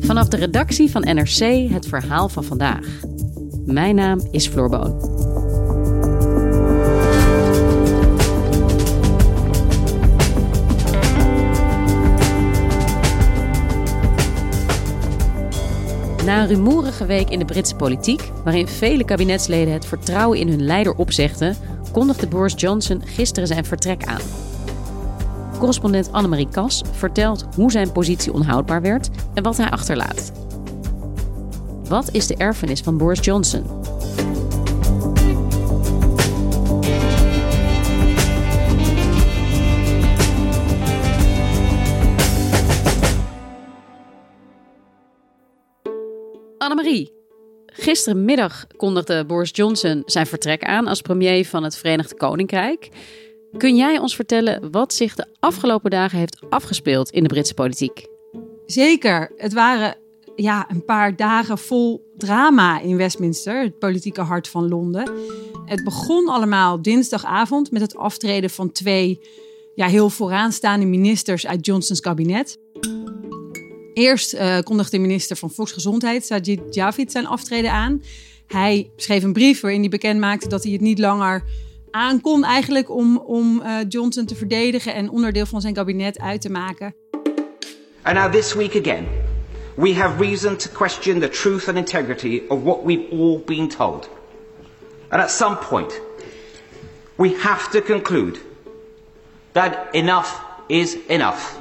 Vanaf de redactie van NRC het verhaal van vandaag. Mijn naam is Floor Boon. Na een rumoerige week in de Britse politiek, waarin vele kabinetsleden het vertrouwen in hun leider opzegden, kondigde Boris Johnson gisteren zijn vertrek aan. Correspondent Anne-Marie Kas vertelt hoe zijn positie onhoudbaar werd en wat hij achterlaat. Wat is de erfenis van Boris Johnson? Anne-Marie, gisterenmiddag kondigde Boris Johnson zijn vertrek aan als premier van het Verenigd Koninkrijk. Kun jij ons vertellen wat zich de afgelopen dagen heeft afgespeeld in de Britse politiek? Zeker. Het waren een paar dagen vol drama in Westminster, het politieke hart van Londen. Het begon allemaal dinsdagavond met het aftreden van twee heel vooraanstaande ministers uit Johnsons kabinet. Eerst kondigde de minister van Volksgezondheid, Sajid Javid, zijn aftreden aan. Hij schreef een brief waarin hij bekendmaakte dat hij het niet langer aankon eigenlijk om Johnson te verdedigen en onderdeel van zijn kabinet uit te maken. And now this week again, we have reason to question the truth and integrity of what we've all been told. And at some point, we have to conclude that enough is enough.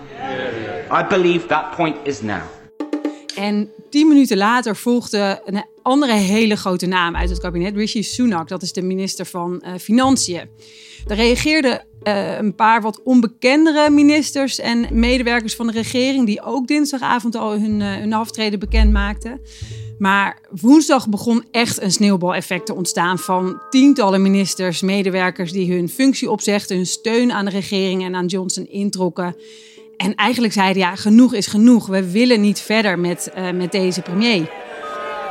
I believe that point is now. En 10 minuten later volgde een andere hele grote naam uit het kabinet, Rishi Sunak. Dat is de minister van Financiën. Daar reageerden een paar wat onbekendere ministers en medewerkers van de regering die ook dinsdagavond al hun aftreden bekend maakten. Maar woensdag begon echt een sneeuwbaleffect te ontstaan van tientallen ministers, medewerkers die hun functie opzegden, hun steun aan de regering en aan Johnson introkken. En eigenlijk zeiden genoeg is genoeg. We willen niet verder met deze premier.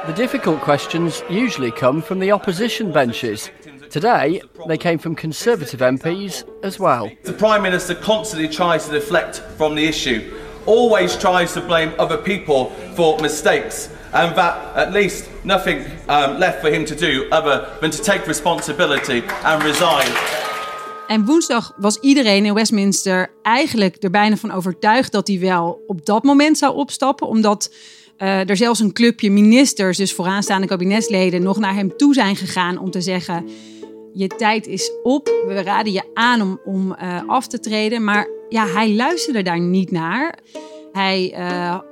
The difficult questions usually come from the opposition benches. Today, they came from Conservative MPs as well. The Prime Minister constantly tries to deflect from the issue. Always tries to blame other people for mistakes. And that at least nothing left for him to do other than to take responsibility and resign. En woensdag was iedereen in Westminster eigenlijk er bijna van overtuigd dat hij wel op dat moment zou opstappen. Omdat er zelfs een clubje ministers, dus vooraanstaande kabinetsleden, nog naar hem toe zijn gegaan om te zeggen: je tijd is op, we raden je aan om af te treden. Maar hij luisterde daar niet naar. Hij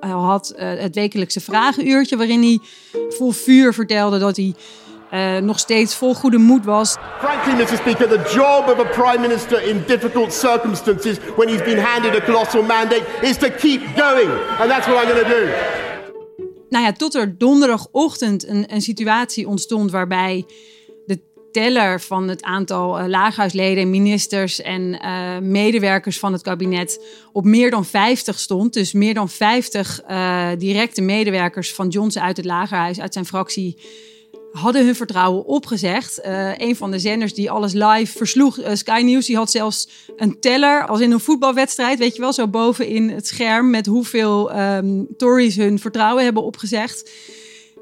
had het wekelijkse vragenuurtje waarin hij vol vuur vertelde dat hij nog steeds vol goede moed was. Frankly, Mr. Speaker, the job of a prime minister in difficult circumstances when he's been handed a colossal mandate is to keep going. And that's what I'm going to do. Tot er donderdagochtend een situatie ontstond waarbij de teller van het aantal laaghuisleden, ministers en medewerkers van het kabinet op meer dan 50 stond. Dus meer dan 50 directe medewerkers van Johnson uit het Lagerhuis, uit zijn fractie, hadden hun vertrouwen opgezegd. Een van de zenders die alles live versloeg, Sky News, die had zelfs een teller, als in een voetbalwedstrijd, weet je wel, zo boven in het scherm, met hoeveel Tories hun vertrouwen hebben opgezegd.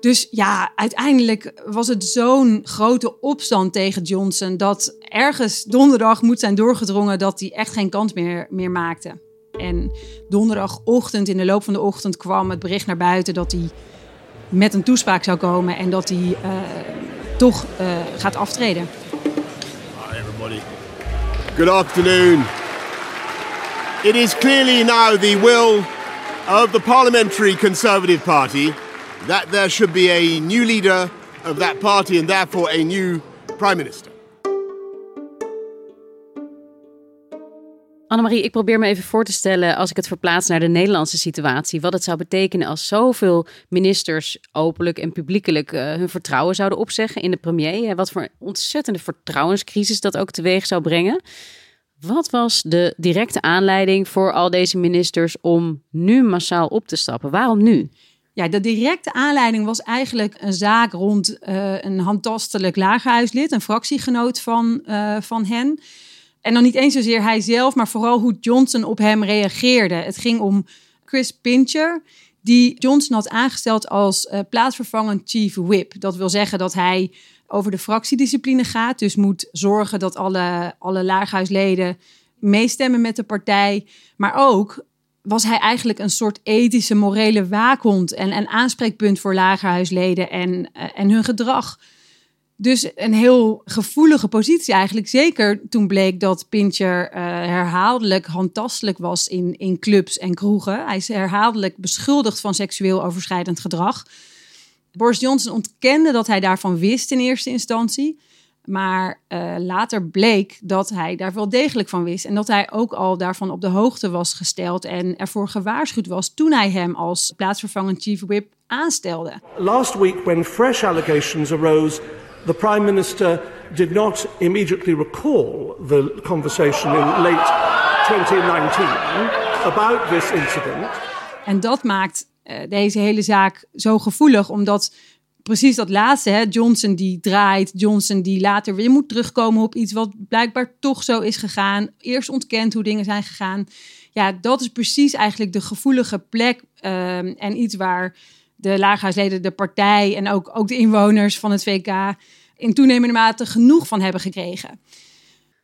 Dus uiteindelijk was het zo'n grote opstand tegen Johnson dat ergens donderdag moet zijn doorgedrongen dat hij echt geen kans meer maakte. En donderdagochtend, in de loop van de ochtend, kwam het bericht naar buiten dat hij met een toespraak zou komen en dat hij toch gaat aftreden. Hi everybody. Good afternoon. It is clearly now the will of the Parliamentary Conservative Party that there should be a new leader of that party and therefore a new Prime Minister. Anne-Marie, ik probeer me even voor te stellen, als ik het verplaats naar de Nederlandse situatie, wat het zou betekenen als zoveel ministers openlijk en publiekelijk hun vertrouwen zouden opzeggen in de premier. Wat voor een ontzettende vertrouwenscrisis dat ook teweeg zou brengen. Wat was de directe aanleiding voor al deze ministers om nu massaal op te stappen? Waarom nu? Ja, de directe aanleiding was eigenlijk een zaak rond een handtastelijk lagerhuislid, een fractiegenoot van hen. En dan niet eens zozeer hij zelf, maar vooral hoe Johnson op hem reageerde. Het ging om Chris Pincher, die Johnson had aangesteld als plaatsvervangend chief whip. Dat wil zeggen dat hij over de fractiediscipline gaat. Dus moet zorgen dat alle lagerhuisleden meestemmen met de partij. Maar ook was hij eigenlijk een soort ethische, morele waakhond en een aanspreekpunt voor lagerhuisleden en hun gedrag. Dus een heel gevoelige positie eigenlijk. Zeker toen bleek dat Pincher herhaaldelijk handtastelijk was in clubs en kroegen. Hij is herhaaldelijk beschuldigd van seksueel overschrijdend gedrag. Boris Johnson ontkende dat hij daarvan wist in eerste instantie. Maar later bleek dat hij daar wel degelijk van wist. En dat hij ook al daarvan op de hoogte was gesteld en ervoor gewaarschuwd was toen hij hem als plaatsvervangend chief whip aanstelde. Last week when fresh allegations arose, the Prime Minister did not immediately recall the conversation in late 2019 about this incident. En dat maakt deze hele zaak zo gevoelig, omdat precies dat laatste, hè, Johnson die draait, Johnson die later weer moet terugkomen op iets wat blijkbaar toch zo is gegaan. Eerst ontkent hoe dingen zijn gegaan. Ja, dat is precies eigenlijk de gevoelige plek en iets waar de lagerhuisleden, de partij en ook de inwoners van het VK in toenemende mate genoeg van hebben gekregen.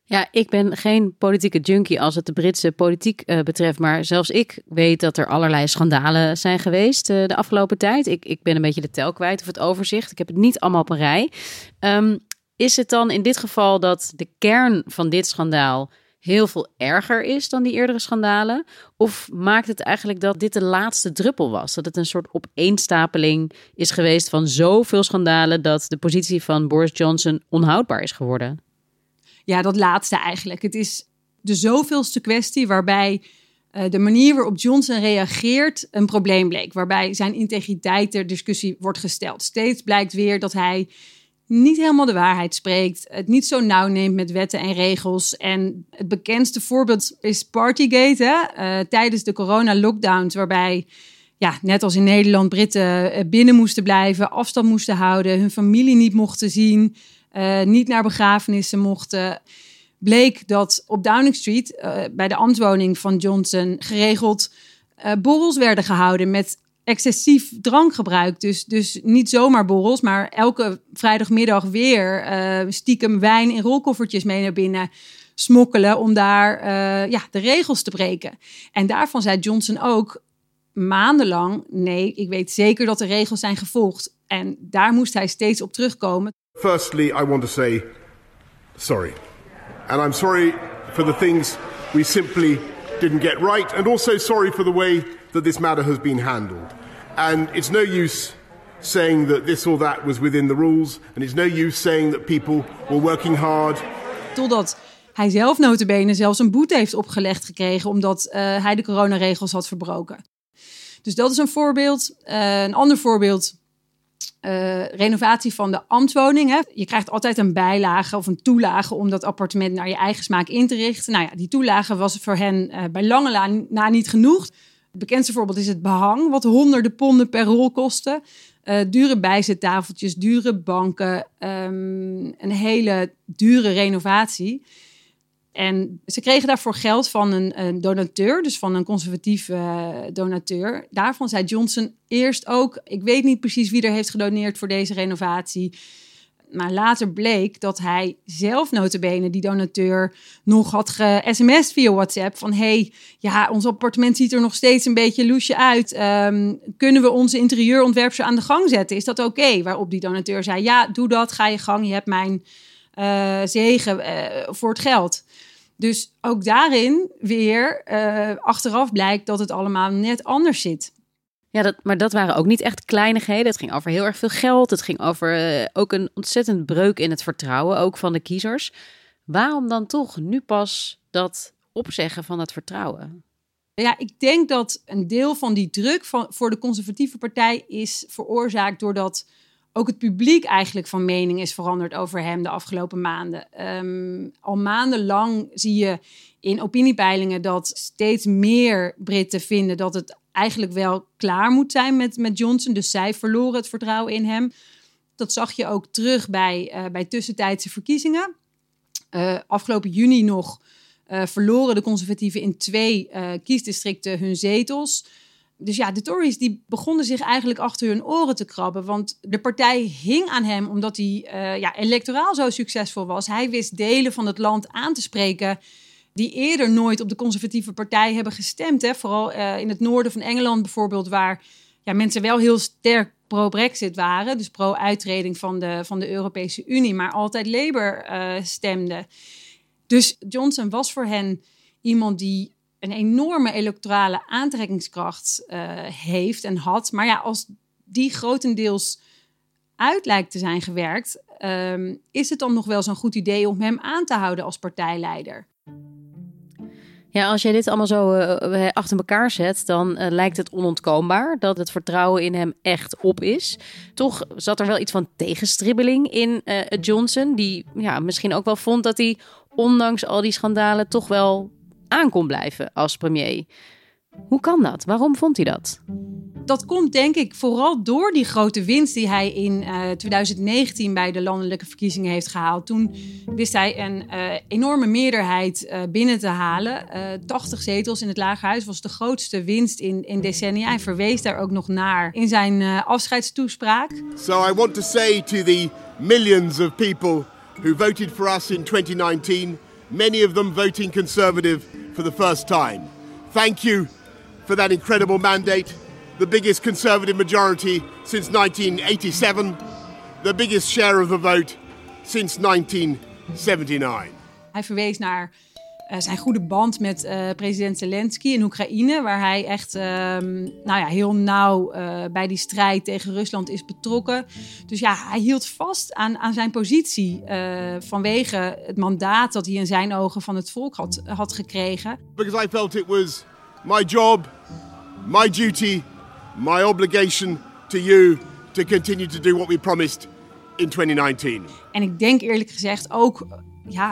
Ja, ik ben geen politieke junkie als het de Britse politiek betreft. Maar zelfs ik weet dat er allerlei schandalen zijn geweest de afgelopen tijd. Ik ben een beetje de tel kwijt of het overzicht. Ik heb het niet allemaal op een rij. Is het dan in dit geval dat de kern van dit schandaal heel veel erger is dan die eerdere schandalen? Of maakt het eigenlijk dat dit de laatste druppel was? Dat het een soort opeenstapeling is geweest van zoveel schandalen dat de positie van Boris Johnson onhoudbaar is geworden? Ja, dat laatste eigenlijk. Het is de zoveelste kwestie waarbij de manier waarop Johnson reageert een probleem bleek. Waarbij zijn integriteit ter discussie wordt gesteld. Steeds blijkt weer dat hij niet helemaal de waarheid spreekt, het niet zo nauw neemt met wetten en regels. En het bekendste voorbeeld is Partygate, hè? Tijdens de corona-lockdowns, waarbij, ja, net als in Nederland, Britten binnen moesten blijven, afstand moesten houden, hun familie niet mochten zien, niet naar begrafenissen mochten. Bleek dat op Downing Street, bij de ambtswoning van Johnson, geregeld borrels werden gehouden met excessief drankgebruik. Dus niet zomaar borrels, maar elke vrijdagmiddag weer stiekem wijn in rolkoffertjes mee naar binnen smokkelen om daar de regels te breken. En daarvan zei Johnson ook maandenlang: nee, ik weet zeker dat de regels zijn gevolgd. En daar moest hij steeds op terugkomen. Firstly, I want to say sorry. And I'm sorry for the things we simply didn't get right. And also sorry for the way that this matter has been handled. And it's no use saying that this or that was within the rules. And it's no use saying that people were working hard. Totdat hij zelf nota bene zelfs een boete heeft opgelegd gekregen omdat hij de coronaregels had verbroken. Dus dat is een voorbeeld. Een ander voorbeeld, renovatie van de ambtswoning. Hè. Je krijgt altijd een bijlage of een toelage om dat appartement naar je eigen smaak in te richten. Nou ja, die toelage was voor hen bij lange na niet genoeg. Het bekendste voorbeeld is het behang, wat honderden ponden per rol kostte. Dure bijzettafeltjes, dure banken, een hele dure renovatie. En ze kregen daarvoor geld van een donateur, dus van een conservatieve donateur. Daarvan zei Johnson eerst ook: ik weet niet precies wie er heeft gedoneerd voor deze renovatie. Maar later bleek dat hij zelf nota bene die donateur nog had ge-sms'd via WhatsApp. Van ons appartement ziet er nog steeds een beetje loesje uit. Kunnen we onze interieurontwerpster aan de gang zetten? Is dat oké? Waarop die donateur zei: ja, doe dat, ga je gang. Je hebt mijn zegen voor het geld. Dus ook daarin weer achteraf blijkt dat het allemaal net anders zit. Ja, maar dat waren ook niet echt kleinigheden. Het ging over heel erg veel geld. Het ging over ook een ontzettend breuk in het vertrouwen, ook van de kiezers. Waarom dan toch nu pas dat opzeggen van dat vertrouwen? Ja, ik denk dat een deel van die druk voor de conservatieve partij is veroorzaakt doordat ook het publiek eigenlijk van mening is veranderd over hem de afgelopen maanden. Al maandenlang zie je in opiniepeilingen dat steeds meer Britten vinden dat het eigenlijk wel klaar moet zijn met Johnson. Dus zij verloren het vertrouwen in hem. Dat zag je ook terug bij tussentijdse verkiezingen. Afgelopen juni nog verloren de conservatieven in 2 kiesdistricten hun zetels. Dus ja, de Tories die begonnen zich eigenlijk achter hun oren te krabben. Want de partij hing aan hem omdat hij electoraal zo succesvol was. Hij wist delen van het land aan te spreken die eerder nooit op de conservatieve partij hebben gestemd. Hè? Vooral in het noorden van Engeland bijvoorbeeld, waar mensen wel heel sterk pro-Brexit waren. Dus pro-uittreding van de Europese Unie, maar altijd Labour stemden. Dus Johnson was voor hen iemand die een enorme electorale aantrekkingskracht heeft en had. Maar ja, als die grotendeels uit lijkt te zijn gewerkt, is het dan nog wel zo'n goed idee om hem aan te houden als partijleider? Ja, als jij dit allemaal zo achter elkaar zet, dan lijkt het onontkoombaar dat het vertrouwen in hem echt op is. Toch zat er wel iets van tegenstribbeling in Johnson, die misschien ook wel vond dat hij ondanks al die schandalen toch wel aan kon blijven als premier. Hoe kan dat? Waarom vond hij dat? Dat komt denk ik vooral door die grote winst die hij in 2019 bij de landelijke verkiezingen heeft gehaald. Toen wist hij een enorme meerderheid binnen te halen. 80 zetels in het Lagerhuis was de grootste winst in decennia. Hij verwees daar ook nog naar in zijn afscheidstoespraak. So I want to say to the millions of people who voted for us in 2019, many of them voting Conservative for the first time. Thank you for that incredible mandate. The biggest Conservative majority since 1987. The biggest share of the vote since 1979. Hij verwees naar zijn goede band met president Zelensky in Oekraïne, waar hij echt heel nauw bij die strijd tegen Rusland is betrokken. Dus ja, hij hield vast aan zijn positie vanwege het mandaat dat hij in zijn ogen van het volk had gekregen. Because I felt it was my job, my duty, my obligation to you to continue to do what we promised in 2019. En ik denk eerlijk gezegd ook,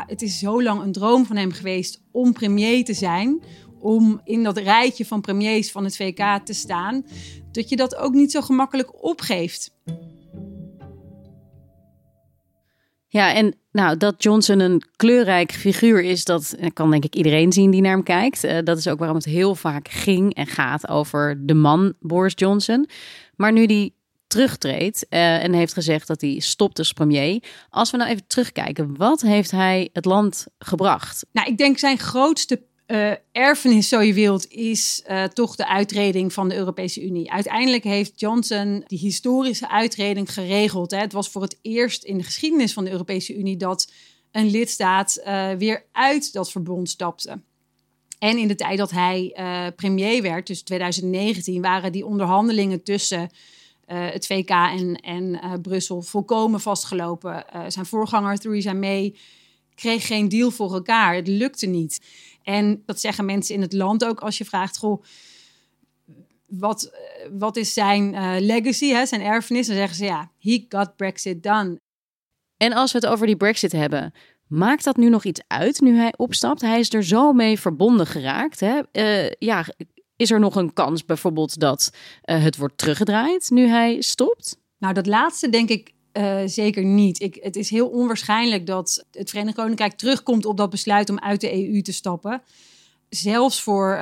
het is zo lang een droom van hem geweest om premier te zijn, om in dat rijtje van premiers van het VK te staan, dat je dat ook niet zo gemakkelijk opgeeft. Ja, en dat Johnson een kleurrijk figuur is, dat kan denk ik iedereen zien die naar hem kijkt. Dat is ook waarom het heel vaak ging en gaat over de man Boris Johnson. Maar nu die terugtreedt en heeft gezegd dat hij stopt als premier. Als we nou even terugkijken, wat heeft hij het land gebracht? Nou, ik denk zijn grootste erfenis, zo je wilt, is toch de uittreding van de Europese Unie. Uiteindelijk heeft Johnson die historische uittreding geregeld. Hè. Het was voor het eerst in de geschiedenis van de Europese Unie dat een lidstaat weer uit dat verbond stapte. En in de tijd dat hij premier werd, dus 2019, waren die onderhandelingen tussen het VK en Brussel volkomen vastgelopen. Zijn voorganger Theresa May kreeg geen deal voor elkaar. Het lukte niet. En dat zeggen mensen in het land ook als je vraagt, goh, wat is zijn legacy, hè, zijn erfenis? Dan zeggen ze, he got Brexit done. En als we het over die Brexit hebben, maakt dat nu nog iets uit nu hij opstapt? Hij is er zo mee verbonden geraakt, hè? Is er nog een kans bijvoorbeeld dat het wordt teruggedraaid nu hij stopt? Nou, dat laatste denk ik zeker niet. Het is heel onwaarschijnlijk dat het Verenigd Koninkrijk terugkomt op dat besluit om uit de EU te stappen. Zelfs voor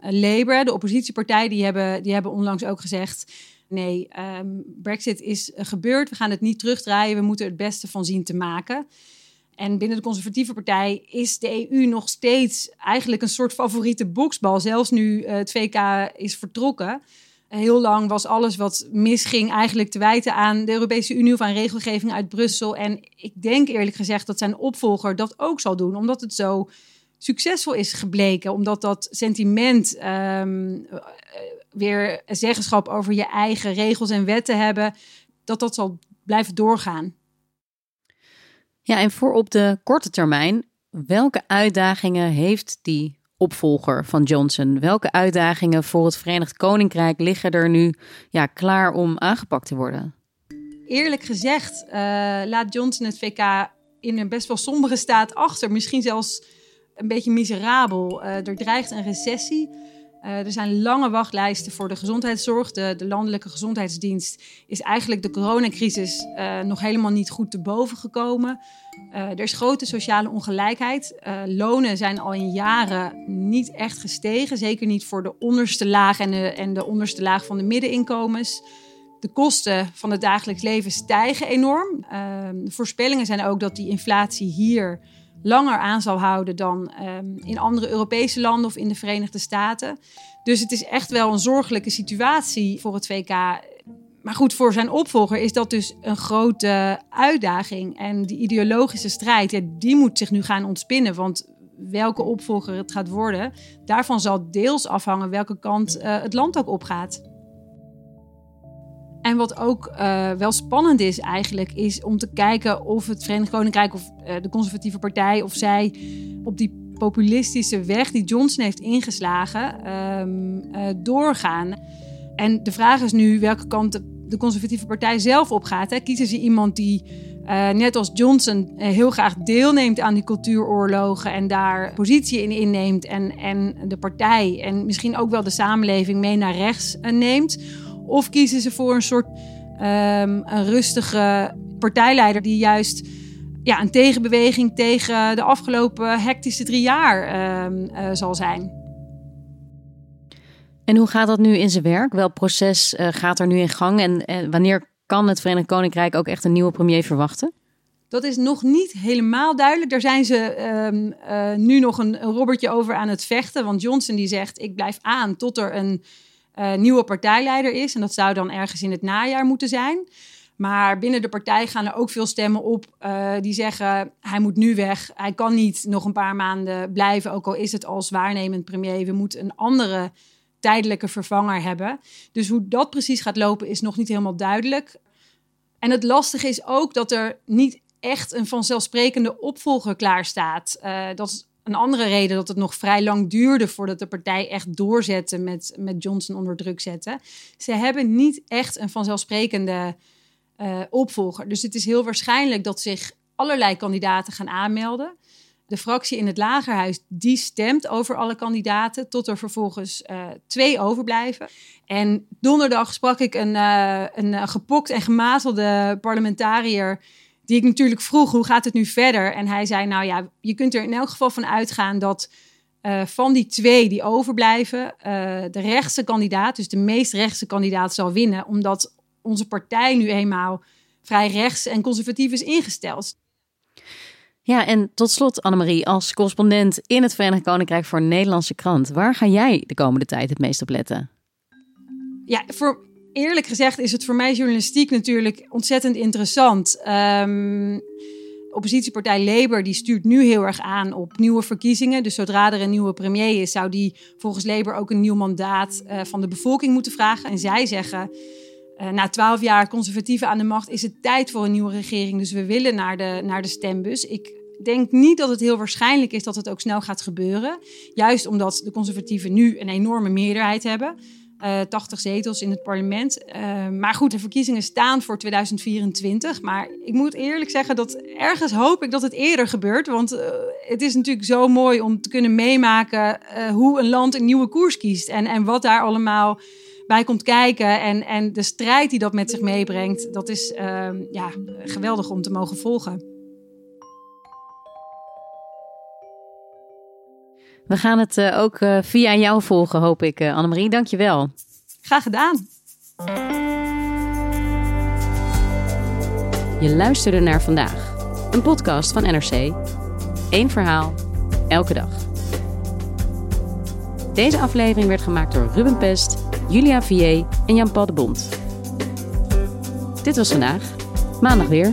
Labour, de oppositiepartij, die hebben onlangs ook gezegd, nee, Brexit is gebeurd, we gaan het niet terugdraaien, we moeten het beste van zien te maken. En binnen de conservatieve partij is de EU nog steeds eigenlijk een soort favoriete boksbal. Zelfs nu het VK is vertrokken. Heel lang was alles wat misging eigenlijk te wijten aan de Europese Unie of aan regelgeving uit Brussel. En ik denk eerlijk gezegd dat zijn opvolger dat ook zal doen, omdat het zo succesvol is gebleken. Omdat dat sentiment weer zeggenschap over je eigen regels en wetten hebben, dat zal blijven doorgaan. Ja, en voor op de korte termijn, welke uitdagingen heeft die opvolger van Johnson. Welke uitdagingen voor het Verenigd Koninkrijk liggen er nu klaar om aangepakt te worden? Eerlijk gezegd laat Johnson het VK in een best wel sombere staat achter. Misschien zelfs een beetje miserabel. Er dreigt een recessie. Er zijn lange wachtlijsten voor de gezondheidszorg. De landelijke gezondheidsdienst is eigenlijk de coronacrisis nog helemaal niet goed te boven gekomen. Er is grote sociale ongelijkheid. Lonen zijn al in jaren niet echt gestegen. Zeker niet voor de onderste laag en de onderste laag van de middeninkomens. De kosten van het dagelijks leven stijgen enorm. De voorspellingen zijn ook dat die inflatie hier langer aan zal houden dan in andere Europese landen of in de Verenigde Staten. Dus het is echt wel een zorgelijke situatie voor het VK. Maar goed, voor zijn opvolger is dat dus een grote uitdaging. En die ideologische strijd, die moet zich nu gaan ontspinnen. Want welke opvolger het gaat worden, daarvan zal deels afhangen welke kant het land ook opgaat. En wat ook wel spannend is eigenlijk, is om te kijken of het Verenigd Koninkrijk of de Conservatieve Partij, of zij op die populistische weg die Johnson heeft ingeslagen, doorgaan. En de vraag is nu welke kant de Conservatieve Partij zelf op gaat. Hè? Kiezen ze iemand die net als Johnson heel graag deelneemt aan die cultuuroorlogen en daar positie in inneemt en de partij en misschien ook wel de samenleving mee naar rechts neemt? Of kiezen ze voor een soort een rustige partijleider die juist een tegenbeweging tegen de afgelopen hectische 3 jaar zal zijn. En hoe gaat dat nu in zijn werk? Welk proces gaat er nu in gang? En wanneer kan het Verenigd Koninkrijk ook echt een nieuwe premier verwachten? Dat is nog niet helemaal duidelijk. Daar zijn ze nu nog een robbertje over aan het vechten. Want Johnson die zegt, ik blijf aan tot er een nieuwe partijleider is. En dat zou dan ergens in het najaar moeten zijn. Maar binnen de partij gaan er ook veel stemmen op die zeggen, hij moet nu weg. Hij kan niet nog een paar maanden blijven, ook al is het als waarnemend premier. We moeten een andere tijdelijke vervanger hebben. Dus hoe dat precies gaat lopen is nog niet helemaal duidelijk. En het lastige is ook dat er niet echt een vanzelfsprekende opvolger klaar staat. Dat is een andere reden dat het nog vrij lang duurde voordat de partij echt doorzette met Johnson onder druk zetten. Ze hebben niet echt een vanzelfsprekende opvolger. Dus het is heel waarschijnlijk dat zich allerlei kandidaten gaan aanmelden. De fractie in het Lagerhuis die stemt over alle kandidaten tot er vervolgens 2 overblijven. En donderdag sprak ik een gepokt en gemazelde parlementariër die ik natuurlijk vroeg, hoe gaat het nu verder? En hij zei, je kunt er in elk geval van uitgaan dat van die 2 die overblijven, de rechtse kandidaat, dus de meest rechtse kandidaat zal winnen, omdat onze partij nu eenmaal vrij rechts en conservatief is ingesteld. Ja, en tot slot Anne-Marie, als correspondent in het Verenigd Koninkrijk voor een Nederlandse krant, waar ga jij de komende tijd het meest op letten? Ja, eerlijk gezegd is het voor mij journalistiek natuurlijk ontzettend interessant. Oppositiepartij Labour die stuurt nu heel erg aan op nieuwe verkiezingen. Dus zodra er een nieuwe premier is, zou die volgens Labour ook een nieuw mandaat van de bevolking moeten vragen. En zij zeggen, na 12 jaar conservatieven aan de macht is het tijd voor een nieuwe regering. Dus we willen naar de stembus. Ik denk niet dat het heel waarschijnlijk is dat het ook snel gaat gebeuren. Juist omdat de conservatieven nu een enorme meerderheid hebben. 80 zetels in het parlement. Maar goed, de verkiezingen staan voor 2024. Maar ik moet eerlijk zeggen dat ergens hoop ik dat het eerder gebeurt. Want het is natuurlijk zo mooi om te kunnen meemaken hoe een land een nieuwe koers kiest. En wat daar allemaal bij komt kijken. En de strijd die dat met zich meebrengt, dat is geweldig om te mogen volgen. We gaan het ook via jou volgen, hoop ik. Anne-Marie, dank je wel. Graag gedaan. Je luisterde naar Vandaag, een podcast van NRC. 1 verhaal, elke dag. Deze aflevering werd gemaakt door Ruben Pest, Julia Vier en Jan-Paul de Bond. Dit was Vandaag, maandag weer.